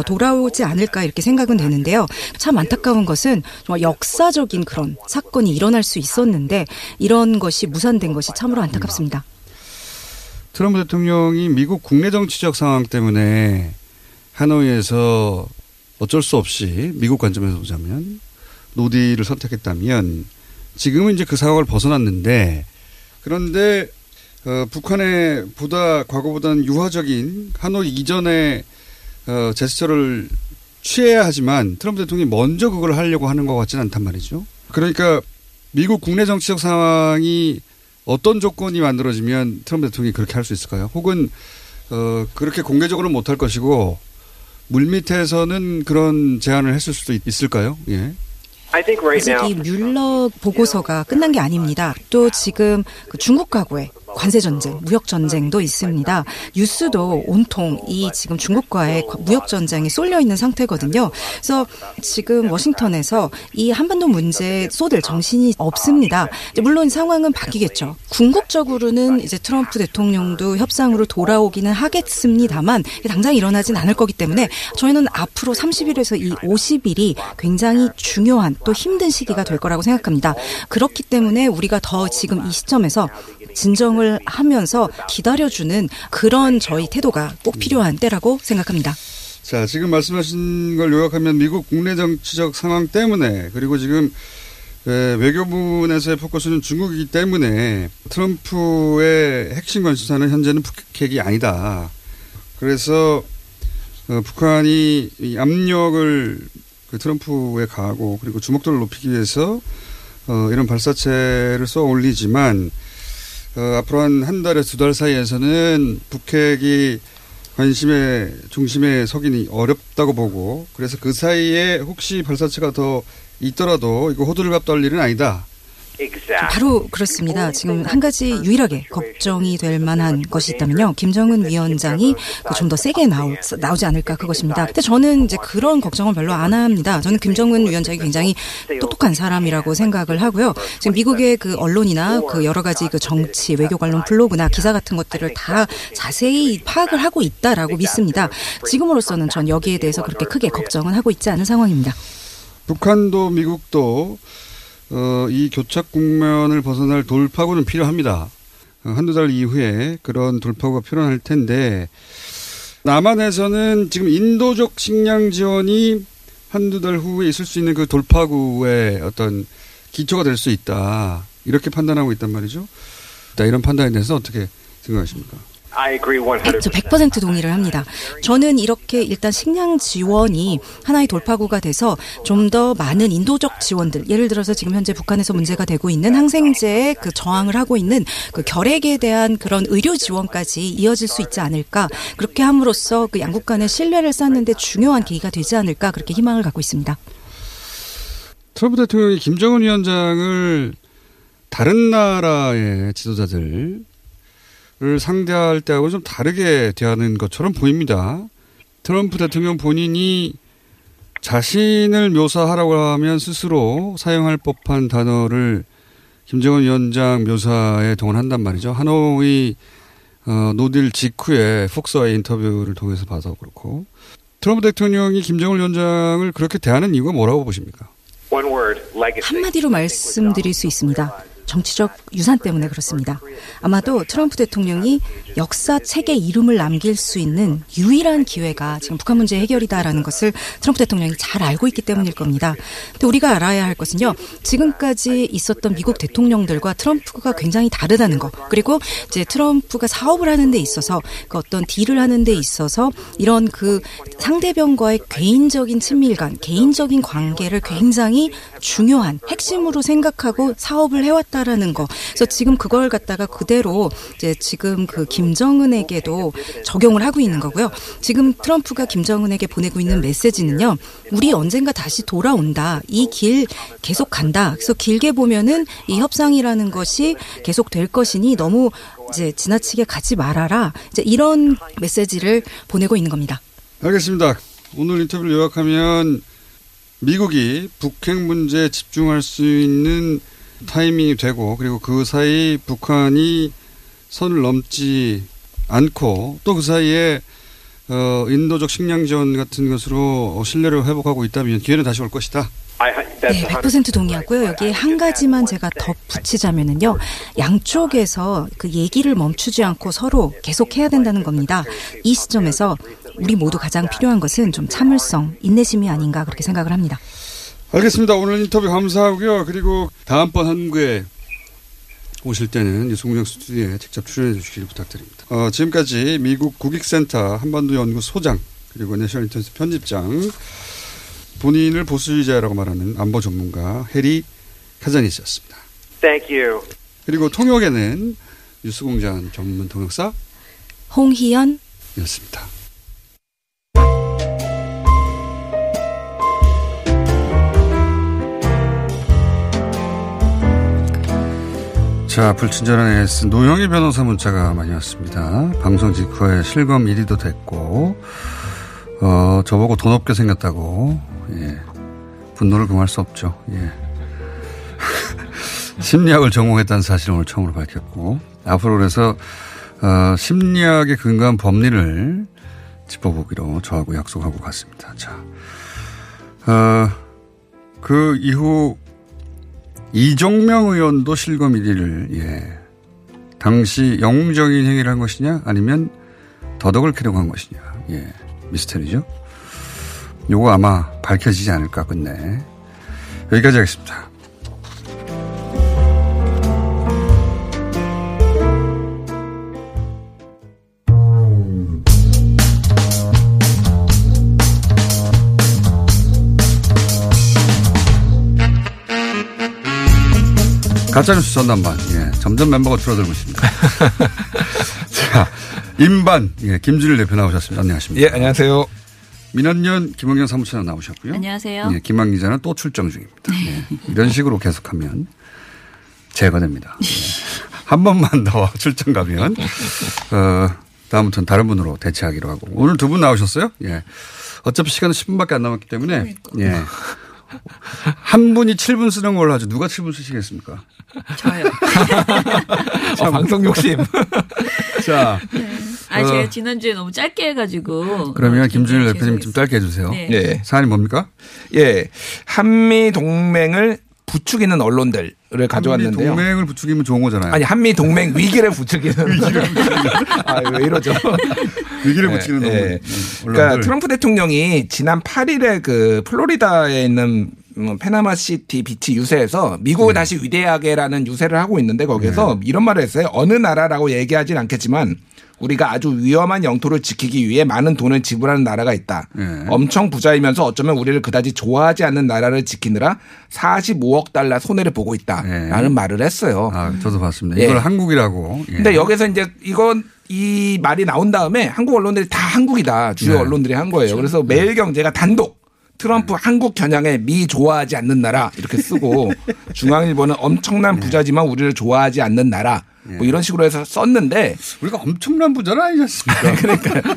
돌아오지 않을까 이렇게 생각은 되는데요. 참 안타까운 것은 정말 역사적인 그런 사건이 일어날 수 있었는데 이런 것이 무산된 것이 참으로 안타깝습니다. 트럼프 대통령이 미국 국내 정치적 상황 때문에 하노이에서 어쩔 수 없이 미국 관점에서 보자면 노딜을 선택했다면 지금은 이제 그 상황을 벗어났는데 그런데 어, 북한의 보다 과거보다는 유화적인 하노이 이전의 어, 제스처를 취해야 하지만 트럼프 대통령이 먼저 그걸 하려고 하는 것 같지는 않단 말이죠. 그러니까 미국 국내 정치적 상황이 어떤 조건이 만들어지면 트럼프 대통령이 그렇게 할 수 있을까요? 혹은 어, 그렇게 공개적으로는 못할 것이고 물밑에서는 그런 제안을 했을 수도 있을까요? 예. 아직 이 뮬러 보고서가 끝난 게 아닙니다. 또 지금 그 중국하고의 관세전쟁, 무역전쟁도 있습니다. 뉴스도 온통 이 지금 중국과의 무역전쟁이 쏠려 있는 상태거든요. 그래서 지금 워싱턴에서 이 한반도 문제에 쏟을 정신이 없습니다. 물론 상황은 바뀌겠죠. 궁극적으로는 이제 트럼프 대통령도 협상으로 돌아오기는 하겠습니다만 당장 일어나진 않을 거기 때문에 저희는 앞으로 삼십 일에서 이 오십 일이 굉장히 중요한 또 힘든 시기가 될 거라고 생각합니다. 그렇기 때문에 우리가 더 지금 이 시점에서 진정을 하면서 기다려주는 그런 저희 태도가 꼭 필요한 때라고 생각합니다. 자, 지금 말씀하신 걸 요약하면 미국 국내 정치적 상황 때문에 그리고 지금 외교부에서의 포커스는 중국이기 때문에 트럼프의 핵심 관심사는 현재는 북핵이 아니다. 그래서 북한이 압력을 트럼프에 가하고 그리고 주목도를 높이기 위해서 이런 발사체를 쏘아 올리지만 어, 앞으로 한 한 달에서 두 달 사이에서는 북핵이 관심의 중심에 서기는 어렵다고 보고 그래서 그 사이에 혹시 발사체가 더 있더라도 이거 호들갑 떨 일은 아니다. 바로 그렇습니다. 지금 한 가지 유일하게 걱정이 될 만한 것이 있다면요. 김정은 위원장이 좀 더 세게 나오, 나오지 않을까 그것입니다. 근데 저는 이제 그런 걱정을 별로 안 합니다. 저는 김정은 위원장이 굉장히 똑똑한 사람이라고 생각을 하고요. 지금 미국의 그 언론이나 그 여러 가지 그 정치, 외교 관련 블로그나 기사 같은 것들을 다 자세히 파악을 하고 있다라고 믿습니다. 지금으로서는 전 여기에 대해서 그렇게 크게 걱정은 하고 있지 않은 상황입니다. 북한도 미국도 어, 이 교착 국면을 벗어날 돌파구는 필요합니다. 어, 한두 달 이후에 그런 돌파구가 필요할 텐데 남한에서는 지금 인도적 식량 지원이 한두 달 후에 있을 수 있는 그 돌파구의 어떤 기초가 될 수 있다. 이렇게 판단하고 있단 말이죠. 이런 판단에 대해서 어떻게 생각하십니까? 저 백 퍼센트 동의를 합니다. 저는 이렇게 일단 식량 지원이 하나의 돌파구가 돼서 좀 더 많은 인도적 지원들, 예를 들어서 지금 현재 북한에서 문제가 되고 있는 항생제에 그 저항을 하고 있는 그 결핵에 대한 그런 의료 지원까지 이어질 수 있지 않을까. 그렇게 함으로써 그 양국 간의 신뢰를 쌓는 데 중요한 계기가 되지 않을까 그렇게 희망을 갖고 있습니다. 트럼프 대통령이 김정은 위원장을 다른 나라의 지도자들 를 상대할 때하고 좀 다르게 대하는 것처럼 보입니다. 트럼프 대통령 본인이 자신을 묘사하라고 하면 스스로 사용할 법한 단어를 김정은 위원장 묘사에 동원한단 말이죠. 하노이 어, 노딜 직후에 폭스와의 인터뷰를 통해서 봐서 그렇고. 트럼프 대통령이 김정은 위원장을 그렇게 대하는 이유가 뭐라고 보십니까? 한마디로 말씀드릴 수 있습니다. 정치적 유산 때문에 그렇습니다. 아마도 트럼프 대통령이 역사 책에 이름을 남길 수 있는 유일한 기회가 지금 북한 문제 해결이다라는 것을 트럼프 대통령이 잘 알고 있기 때문일 겁니다. 근데 우리가 알아야 할 것은요, 지금까지 있었던 미국 대통령들과 트럼프가 굉장히 다르다는 것, 그리고 이제 트럼프가 사업을 하는 데 있어서 그 어떤 딜을 하는 데 있어서 이런 그 상대방과의 개인적인 친밀감, 개인적인 관계를 굉장히 중요한 핵심으로 생각하고 사업을 해왔던 라는 거. 그래서 지금 그걸 갖다가 그대로 이제 지금 그 김정은에게도 적용을 하고 있는 거고요. 지금 트럼프가 김정은에게 보내고 있는 메시지는요, 우리 언젠가 다시 돌아온다. 이 길 계속 간다. 그래서 길게 보면은 이 협상이라는 것이 계속 될 것이니 너무 이제 지나치게 가지 말아라. 이제 이런 메시지를 보내고 있는 겁니다. 알겠습니다. 오늘 인터뷰를 요약하면 미국이 북핵 문제에 집중할 수 있는 타이밍이 되고, 그리고 그 사이 북한이 선을 넘지 않고, 또 그 사이에 어, 인도적 식량 지원 같은 것으로 신뢰를 회복하고 있다면 기회는 다시 올 것이다. 네, 백 퍼센트 동의하고요. 여기에 한 가지만 제가 덧붙이자면은요, 양쪽에서 그 얘기를 멈추지 않고 서로 계속 해야 된다는 겁니다. 이 시점에서 우리 모두 가장 필요한 것은 좀 참을성, 인내심이 아닌가 그렇게 생각을 합니다. 알겠습니다. 오늘 인터뷰 감사하고요. 그리고 다음번 한국에 오실 때는 뉴스공장 스튜디오에 직접 출연해 주시길 부탁드립니다. 어, 지금까지 미국 국익센터 한반도 연구 소장, 그리고 내셔널 인터넷 편집장, 본인을 보수주의자라고 말하는 안보 전문가 해리 카자니 씨였습니다. Thank you. 그리고 통역에는 뉴스공장 전문 통역사 홍희연이었습니다. 자, 불친절한 에스 노영희 변호사 문자가 많이 왔습니다. 방송 직후에 실검 일 위도 됐고, 어, 저보고 돈 없게 생겼다고, 예. 분노를 금할 수 없죠, 예. 심리학을 전공했다는 사실을 오늘 처음으로 밝혔고, 앞으로 그래서, 어, 심리학에 근거한 법리를 짚어보기로 저하고 약속하고 갔습니다. 자, 어, 그 이후, 이정명 의원도 실검 일 위를, 예. 당시 영웅적인 행위를 한 것이냐, 아니면 더덕을 캐려고 한 것이냐, 예. 미스터리죠. 요거 아마 밝혀지지 않을까, 끝내. 여기까지 하겠습니다. 가짜뉴스 전담반, 예. 점점 멤버가 줄어들고 있습니다. 자, 임반, 예. 김준일 대표 나오셨습니다. 안녕하십니까. 예, 안녕하세요. 민원연 김언경 사무처장 나오셨고요. 안녕하세요. 예, 김만 기자는 또 출정 중입니다. 예. 이런 식으로 계속하면 제거 됩니다. 예. 한 번만 더 출정 가면, 어, 다음부터는 다른 분으로 대체하기로 하고. 오늘 두 분 나오셨어요? 예. 어차피 시간은 십 분밖에 안 남았기 때문에, 예. 한 분이 칠 분 쓰는 걸로 하죠. 누가 칠 분 쓰시겠습니까? 저요. 어, 방송 욕심. 자. 네. 아, 어. 제가 지난주에 너무 짧게 해가지고. 그러면 김준일 대표님 좀 짧게 해주세요. 네. 네. 사안이 뭡니까? 예. 한미 동맹을 부추기는 언론들을 가져왔는데요. 한미 동맹을 부추기면 좋은 거잖아요. 아니, 한미 동맹 위기를 부추기는. 위기를. 아, 왜 이러죠? 위기를 네, 붙이는 네. 네. 그러니까 트럼프 대통령이 지난 팔 일에 그 플로리다에 있는 페나마 시티 비치 유세에서 미국을 네. 다시 위대하게라는 유세를 하고 있는데 거기에서 네. 이런 말을 했어요. 어느 나라라고 얘기하진 않겠지만 우리가 아주 위험한 영토를 지키기 위해 많은 돈을 지불하는 나라가 있다. 네. 엄청 부자이면서 어쩌면 우리를 그다지 좋아하지 않는 나라를 지키느라 사십오억 달러 손해를 보고 있다. 네. 라는 말을 했어요. 아, 저도 봤습니다. 이걸 네. 한국이라고. 예. 근데 여기서 이제 이건 이 말이 나온 다음에 한국 언론들이 다 한국이다. 주요 네. 언론들이 한 거예요. 그래서 매일경제가 단독 트럼프 한국 겨냥에 미 좋아하지 않는 나라 이렇게 쓰고 중앙일보는 엄청난 부자지만 우리를 좋아하지 않는 나라 뭐 이런 식으로 해서 썼는데 우리가 엄청난 부자는 아니지 않습니까? 그러니까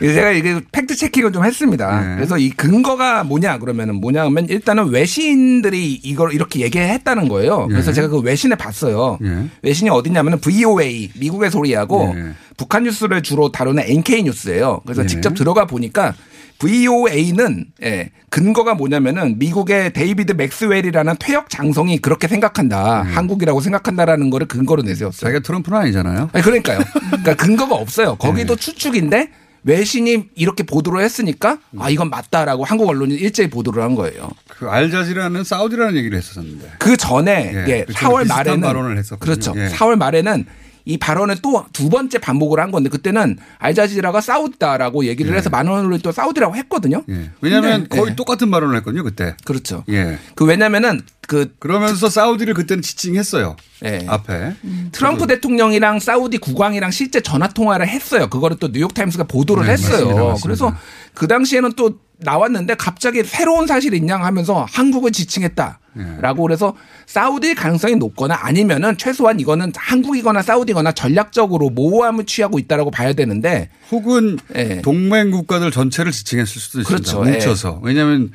제가 이게 팩트 체킹을 좀 했습니다. 네. 그래서 이 근거가 뭐냐 그러면은 뭐냐 하면 일단은 외신들이 이걸 이렇게 얘기했다는 거예요. 그래서 네. 제가 그 외신에 봤어요. 네. 외신이 어디냐면은 브이오에이 미국의 소리하고 네. 북한 뉴스를 주로 다루는 엔케이 뉴스예요. 그래서 네. 직접 들어가 보니까 브이오에이는 예, 근거가 뭐냐면은 미국의 데이비드 맥스웰이라는 퇴역 장성이 그렇게 생각한다. 네. 한국이라고 생각한다라는 거를 근거로 내세웠어요. 자기가 트럼프는 아니잖아요. 아니, 그러니까요. 그러니까 근거가 없어요. 거기도 네. 추측인데 외신이 이렇게 보도를 했으니까 아 이건 맞다라고 한국 언론이 일제히 보도를 한 거예요. 그 알자지라는 사우디라는 얘기를 했었는데 그 전에 예, 예, 사월 말에는 발언을 했었거든요. 그렇죠. 예. 사월 말에는 이 발언을 또 두 번째 반복을 한 건데 그때는 알자지라가 사우디다라고 얘기를 예. 해서 많은 언론이 또 사우디라고 했거든요. 예. 왜냐하면 거의 예. 똑같은 발언을 했거든요 그때. 그렇죠. 예. 그 왜냐하면은 그 그러면서 사우디를 그때는 지칭했어요. 네. 앞에. 트럼프 저도. 대통령이랑 사우디 국왕이랑 실제 전화 통화를 했어요. 그거를 또 뉴욕타임스가 보도를 네, 했어요. 맞습니다, 맞습니다. 그래서 그 당시에는 또 나왔는데 갑자기 새로운 사실이 있냐 하면서 한국을 지칭했다라고 네. 그래서 사우디일 가능성이 높거나 아니면은 최소한 이거는 한국이거나 사우디거나 전략적으로 모호함을 취하고 있다라고 봐야 되는데 혹은 네. 동맹 국가들 전체를 지칭했을 수도 있습니다. 그렇죠. 뭉쳐서. 네. 왜냐하면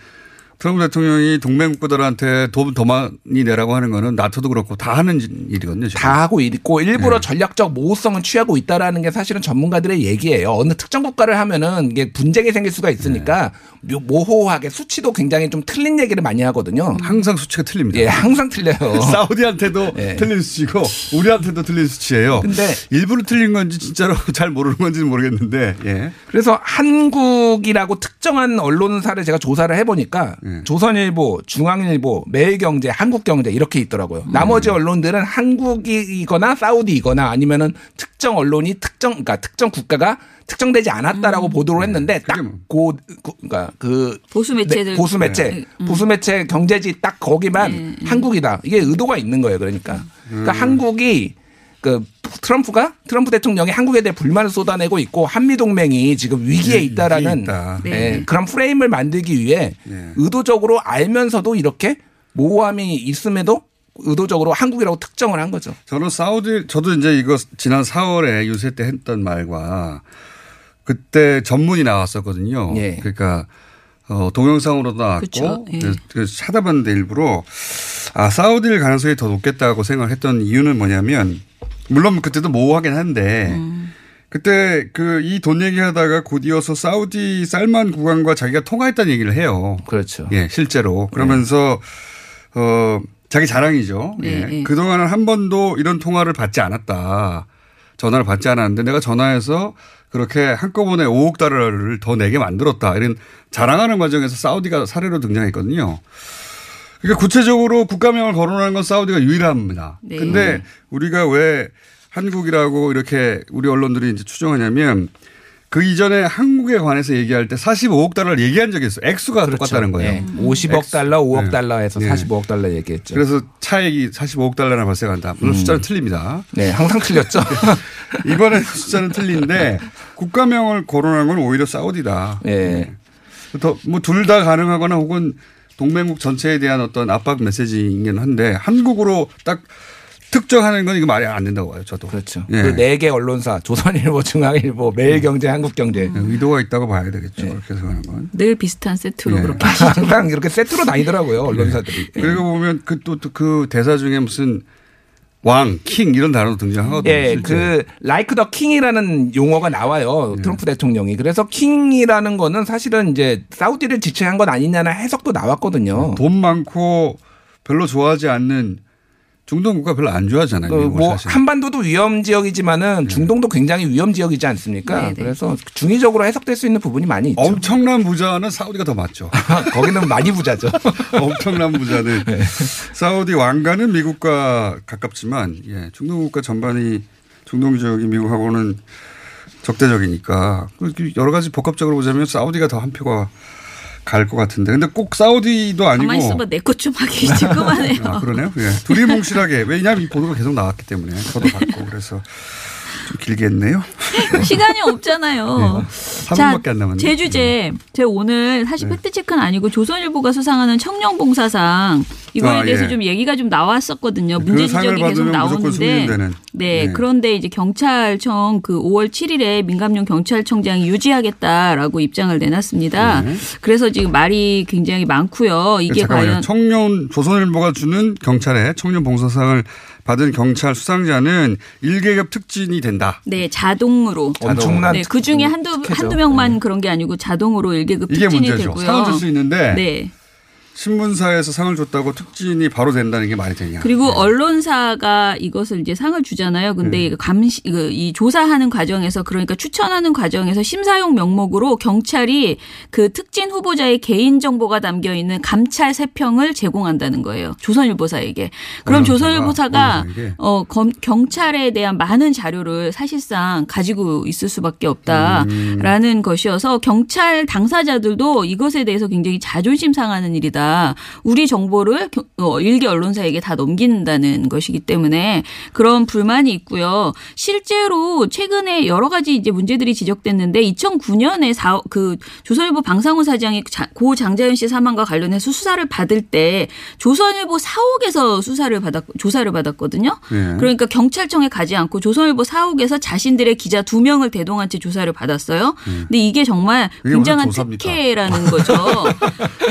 트럼프 대통령이 동맹국가들한테 돈 더 많이 내라고 하는 거는 나토도 그렇고 다 하는 일이거든요. 지금. 다 하고 있고 일부러 네. 전략적 모호성을 취하고 있다라는 게 사실은 전문가들의 얘기예요. 어느 특정 국가를 하면은 이게 분쟁이 생길 수가 있으니까 네. 모호하게 수치도 굉장히 좀 틀린 얘기를 많이 하거든요. 항상 수치가 틀립니다. 예, 항상 틀려요. 사우디한테도 네. 틀린 수치고 우리한테도 틀린 수치예요. 근데 일부러 틀린 건지 진짜로 잘 모르는 건지는 모르겠는데. 예. 그래서 한국이라고 특정한 언론사를 제가 조사를 해보니까. 네. 조선일보, 중앙일보, 매일경제, 한국경제 이렇게 있더라고요. 나머지 언론들은 한국이거나 사우디이거나 아니면은 특정 언론이 특정 그러니까 특정 국가가 특정되지 않았다라고 음. 보도를 했는데 딱 고 그러니까 그 보수 매체들 보수 매체 네. 보수 매체 경제지 딱 거기만 네. 한국이다. 이게 의도가 있는 거예요. 그러니까, 그러니까 음. 한국이 그 트럼프가 트럼프 대통령이 한국에 대해 불만을 쏟아내고 있고 한미 동맹이 지금 위기에 있다라는 있다. 네. 네. 그런 프레임을 만들기 위해 네. 의도적으로 알면서도 이렇게 모호함이 있음에도 의도적으로 한국이라고 특정을 한 거죠. 저는 사우디 저도 이제 이거 지난 사월에 유세 때 했던 말과 그때 전문이 나왔었거든요. 네. 그러니까 어, 동영상으로도 나왔고 네. 그래서 찾아봤는데 일부러 아 사우디일 가능성이 더 높겠다고 생각했던 이유는 뭐냐면. 물론 그때도 모호하긴 한데 음. 그때 그 이 돈 얘기하다가 곧이어서 사우디 살만 국왕과 자기가 통화했다는 얘기를 해요. 그렇죠. 예, 실제로 그러면서 네. 어 자기 자랑이죠. 네, 예. 네. 그동안은 한 번도 이런 통화를 받지 않았다. 전화를 받지 않았는데 내가 전화해서 그렇게 한꺼번에 오억 달러를 더 내게 만들었다. 이런 자랑하는 과정에서 사우디가 사례로 등장했거든요. 그러니까 구체적으로 국가명을 거론하는 건 사우디가 유일합니다. 네. 근데 우리가 왜 한국이라고 이렇게 우리 언론들이 이제 추정하냐면 그 이전에 한국에 관해서 얘기할 때 사십오억 달러를 얘기한 적이 있어요. 액수가 그렇죠. 똑같다는 거예요. 네. 오십억 액수. 달러, 오억 네. 달러에서 네. 사십오억 달러 얘기했죠. 그래서 차액이 사십오억 달러나 발생한다. 물론 음. 숫자는 틀립니다. 네, 항상 틀렸죠. 이번에 숫자는 틀린데 국가명을 거론하는 건 오히려 사우디다. 네. 더 뭐 둘 다 가능하거나 혹은 동맹국 전체에 대한 어떤 압박 메시지이긴 한데 한국으로 딱 특정하는 건 이거 말이 안 된다고 봐요. 저도. 그렇죠. 예. 그 네 개 언론사 조선일보, 중앙일보, 매일경제, 음. 한국경제. 음. 의도가 있다고 봐야 되겠죠. 예. 그렇게 해서 하는 건. 늘 비슷한 세트로 예. 그렇게 하시죠. 항상 이렇게 세트로 다니더라고요. 언론사들이. 예. 그리고 보면 그 또 그 대사 중에 무슨 왕, 킹 이런 단어도 등장하거든요. 예, 그 like the king이라는 용어가 나와요. 트럼프 예. 대통령이. 그래서 킹이라는 거는 사실은 이제 사우디를 지칭한 건 아니냐는 해석도 나왔거든요. 돈 많고 별로 좋아하지 않는 중동 국가 별로 안 좋아하잖아요. 그 뭐 한반도도 위험 지역이지만은 중동도 네. 굉장히 위험 지역이지 않습니까? 네네. 그래서 중의적으로 해석될 수 있는 부분이 많이 있죠. 엄청난 부자는 사우디가 더 맞죠. 거기는 많이 부자죠. 엄청난 부자는 네. 사우디 왕가는 미국과 가깝지만 예, 중동 국가 전반이 중동 지역이 미국하고는 적대적이니까 여러 가지 복합적으로 보자면 사우디가 더 한 표가 갈 것 같은데. 근데 꼭 사우디도 아니고. 가만히 있어봐. 내 것 좀 하기 지금하네요. 아, 그러네요. 예. 둘이 뭉실하게. 왜냐하면 이 보도가 계속 나왔기 때문에. 저도 봤고. 그래서 좀 길게 했네요. 시간이 없잖아요. 네. 삼 분밖에 안 남았네요. 제 주제. 네. 제가 오늘 사실 네. 팩트체크는 아니고 조선일보가 수상하는 청룡봉사상 이거에 아, 대해서 예. 좀 얘기가 좀 나왔었거든요. 문제 지적이 계속 나오는데. 네. 네. 그런데 이제 경찰청 그 오월 칠일에 민감용 경찰청장이 유지하겠다라고 입장을 내놨습니다. 네. 그래서 지금 말이 굉장히 많고요. 이게 잠깐만요. 과연. 청룡 조선일보가 주는 경찰의 청룡봉사상을 받은 경찰 수상자는 일계급 특진이 된다. 네. 자동으로. 엄청난. 네, 그중에 한두, 한두 명만 네. 그런 게 아니고 자동으로 일계급 특진이 문제죠. 되고요. 상을 줄 수 있는데. 네. 신문사에서 상을 줬다고 특진이 바로 된다는 게 말이 되냐. 그리고 네. 언론사가 이것을 이제 상을 주잖아요. 근데 네. 감시, 이 조사하는 과정에서 그러니까 추천하는 과정에서 심사용 명목으로 경찰이 그 특진 후보자의 개인정보가 담겨 있는 감찰 세평을 제공한다는 거예요. 조선일보사에게. 그럼 조선일보사가 어, 검, 경찰에 대한 많은 자료를 사실상 가지고 있을 수밖에 없다라는 음. 것이어서 경찰 당사자들도 이것에 대해서 굉장히 자존심 상하는 일이다. 우리 정보를 일개 언론사에게 다 넘긴다는 것이기 때문에 그런 불만이 있고요. 실제로 최근에 여러 가지 이제 문제들이 지적됐는데 이천구 년에 사, 그 조선일보 방상훈 사장이 고 장자연 씨 사망과 관련해서 수사를 받을 때 조선일보 사옥에서 수사를 받았 조사를 받았거든요. 네. 그러니까 경찰청에 가지 않고 조선일보 사옥에서 자신들의 기자 두 명을 대동한 채 조사를 받았어요. 네. 근데 이게 정말 굉장한 특혜라는 거죠.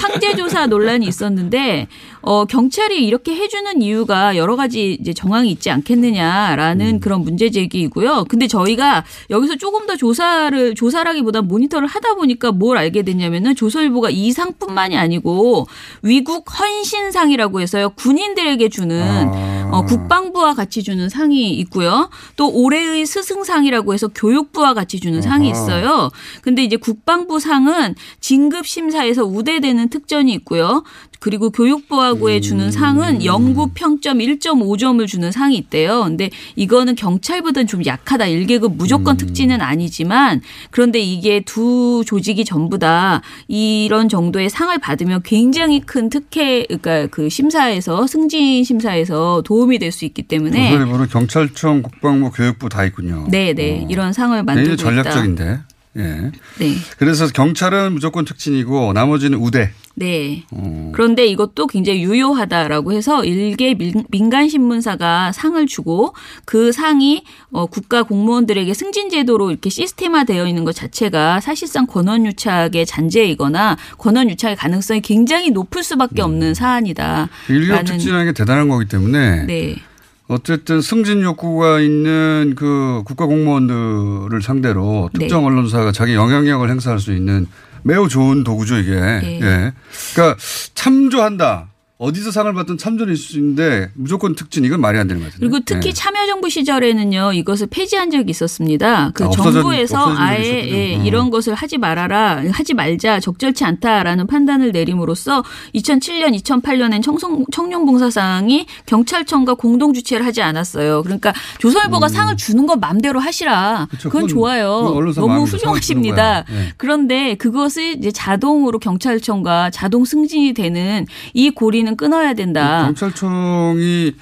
황제 조사 논란이 있었는데 어, 경찰이 이렇게 해주는 이유가 여러 가지 이제 정황이 있지 않겠느냐라는 음. 그런 문제 제기이고요. 근데 저희가 여기서 조금 더 조사를 조사라기보다 모니터를 하다 보니까 뭘 알게 됐냐면은 조선일보가 이 상뿐만이 아니고 위국 헌신상이라고 해서요 군인들에게 주는 아. 어, 국방부와 같이 주는 상이 있고요. 또 올해의 스승상이라고 해서 교육부와 같이 주는 아하. 상이 있어요. 근데 이제 국방부 상은 진급 심사에서 우대되는 특전이 있고요. 그리고 교육부하고에 음. 주는 상은 연구 평점 일 점 오 점을 주는 상이 있대요. 근데 이거는 경찰보다는 좀 약하다. 일계급 무조건 음. 특진은 아니지만 그런데 이게 두 조직이 전부 다 이런 정도의 상을 받으면 굉장히 큰 특혜, 그러니까 그 심사에서 승진 심사에서 도움이 될 수 있기 때문에. 조선일보는 경찰청, 국방부, 교육부 다 있군요. 네, 네, 이런 상을 만들고 있다. 전략적인데. 예. 네. 그래서 경찰은 무조건 특진이고 나머지는 우대. 네. 오. 그런데 이것도 굉장히 유효하다라고 해서 일개 민간 신문사가 상을 주고 그 상이 어, 국가 공무원들에게 승진 제도로 이렇게 시스템화되어 있는 것 자체가 사실상 권한 유착의 잔재이거나 권한 유착의 가능성이 굉장히 높을 수밖에 없는 음. 사안이다. 일개 특진이라는 게 대단한 거기 때문에. 네. 어쨌든 승진 욕구가 있는 그 국가 공무원들을 상대로 특정 네. 언론사가 자기 영향력을 행사할 수 있는 매우 좋은 도구죠 이게. 네. 예. 그러니까 참조한다. 어디서 상을 받든 참전일 수 있는데 무조건 특진 이건 말이 안 되는 것 같아요. 그리고 특히 네. 참여정부 시절에는요. 이것을 폐지한 적이 있었습니다. 그 아, 정부에서 없어진, 아예 예, 어. 이런 것을 하지 말아라. 하지 말자. 적절치 않다라는 판단을 내림으로써 이천칠년, 이천팔년엔 청송, 청룡봉사상이 경찰청과 공동 주최를 하지 않았어요. 그러니까 조선일보가 음. 상을 주는 건 마음대로 하시라. 그쵸, 그건, 그건 좋아요. 그건 너무 훌륭하십니다. 네. 그런데 그것을 이제 자동으로 경찰청과 자동 승진이 되는 이 고리는 끊어야 된다. 경찰청이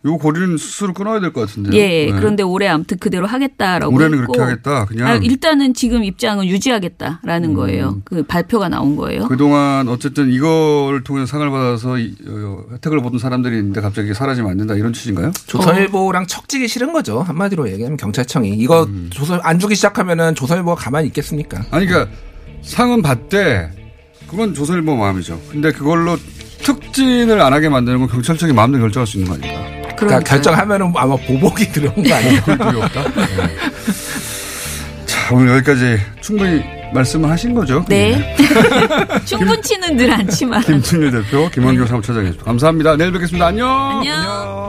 요 고리는 스스로 끊어야 될 것 같은데요. 예. 네. 그런데 올해 아무튼 그대로 하겠다라고. 올해는 했고. 그렇게 하겠다. 그냥 아, 일단은 지금 입장은 유지하겠다라는 음. 거예요. 그 발표가 나온 거예요. 그동안 어쨌든 이걸 통해서 상을 받아서 이, 어, 혜택을 보던 사람들이 있는데 갑자기 사라지면 안 된다 이런 취지인가요? 조선일보랑 척지기 싫은 거죠. 한마디로 얘기하면 경찰청이 이거 음. 조선 안 주기 시작하면은 조선일보가 가만히 있겠습니까? 아니 그러니까 상은 받되 그건 조선일보 마음이죠. 근데 그걸로 특진을 안 하게 만드는 건 경찰청이 마음대로 결정할 수 있는 거 아닌가? 그러니까, 그러니까 결정하면 아마 보복이 들어온 거 아닐까? 네. 자, 오늘 여기까지 충분히 말씀을 하신 거죠? 네. 충분치는 늘 않지만. 김준일 대표, 김언경 사무처장님 감사합니다. 내일 뵙겠습니다. 안녕. 안녕. 안녕.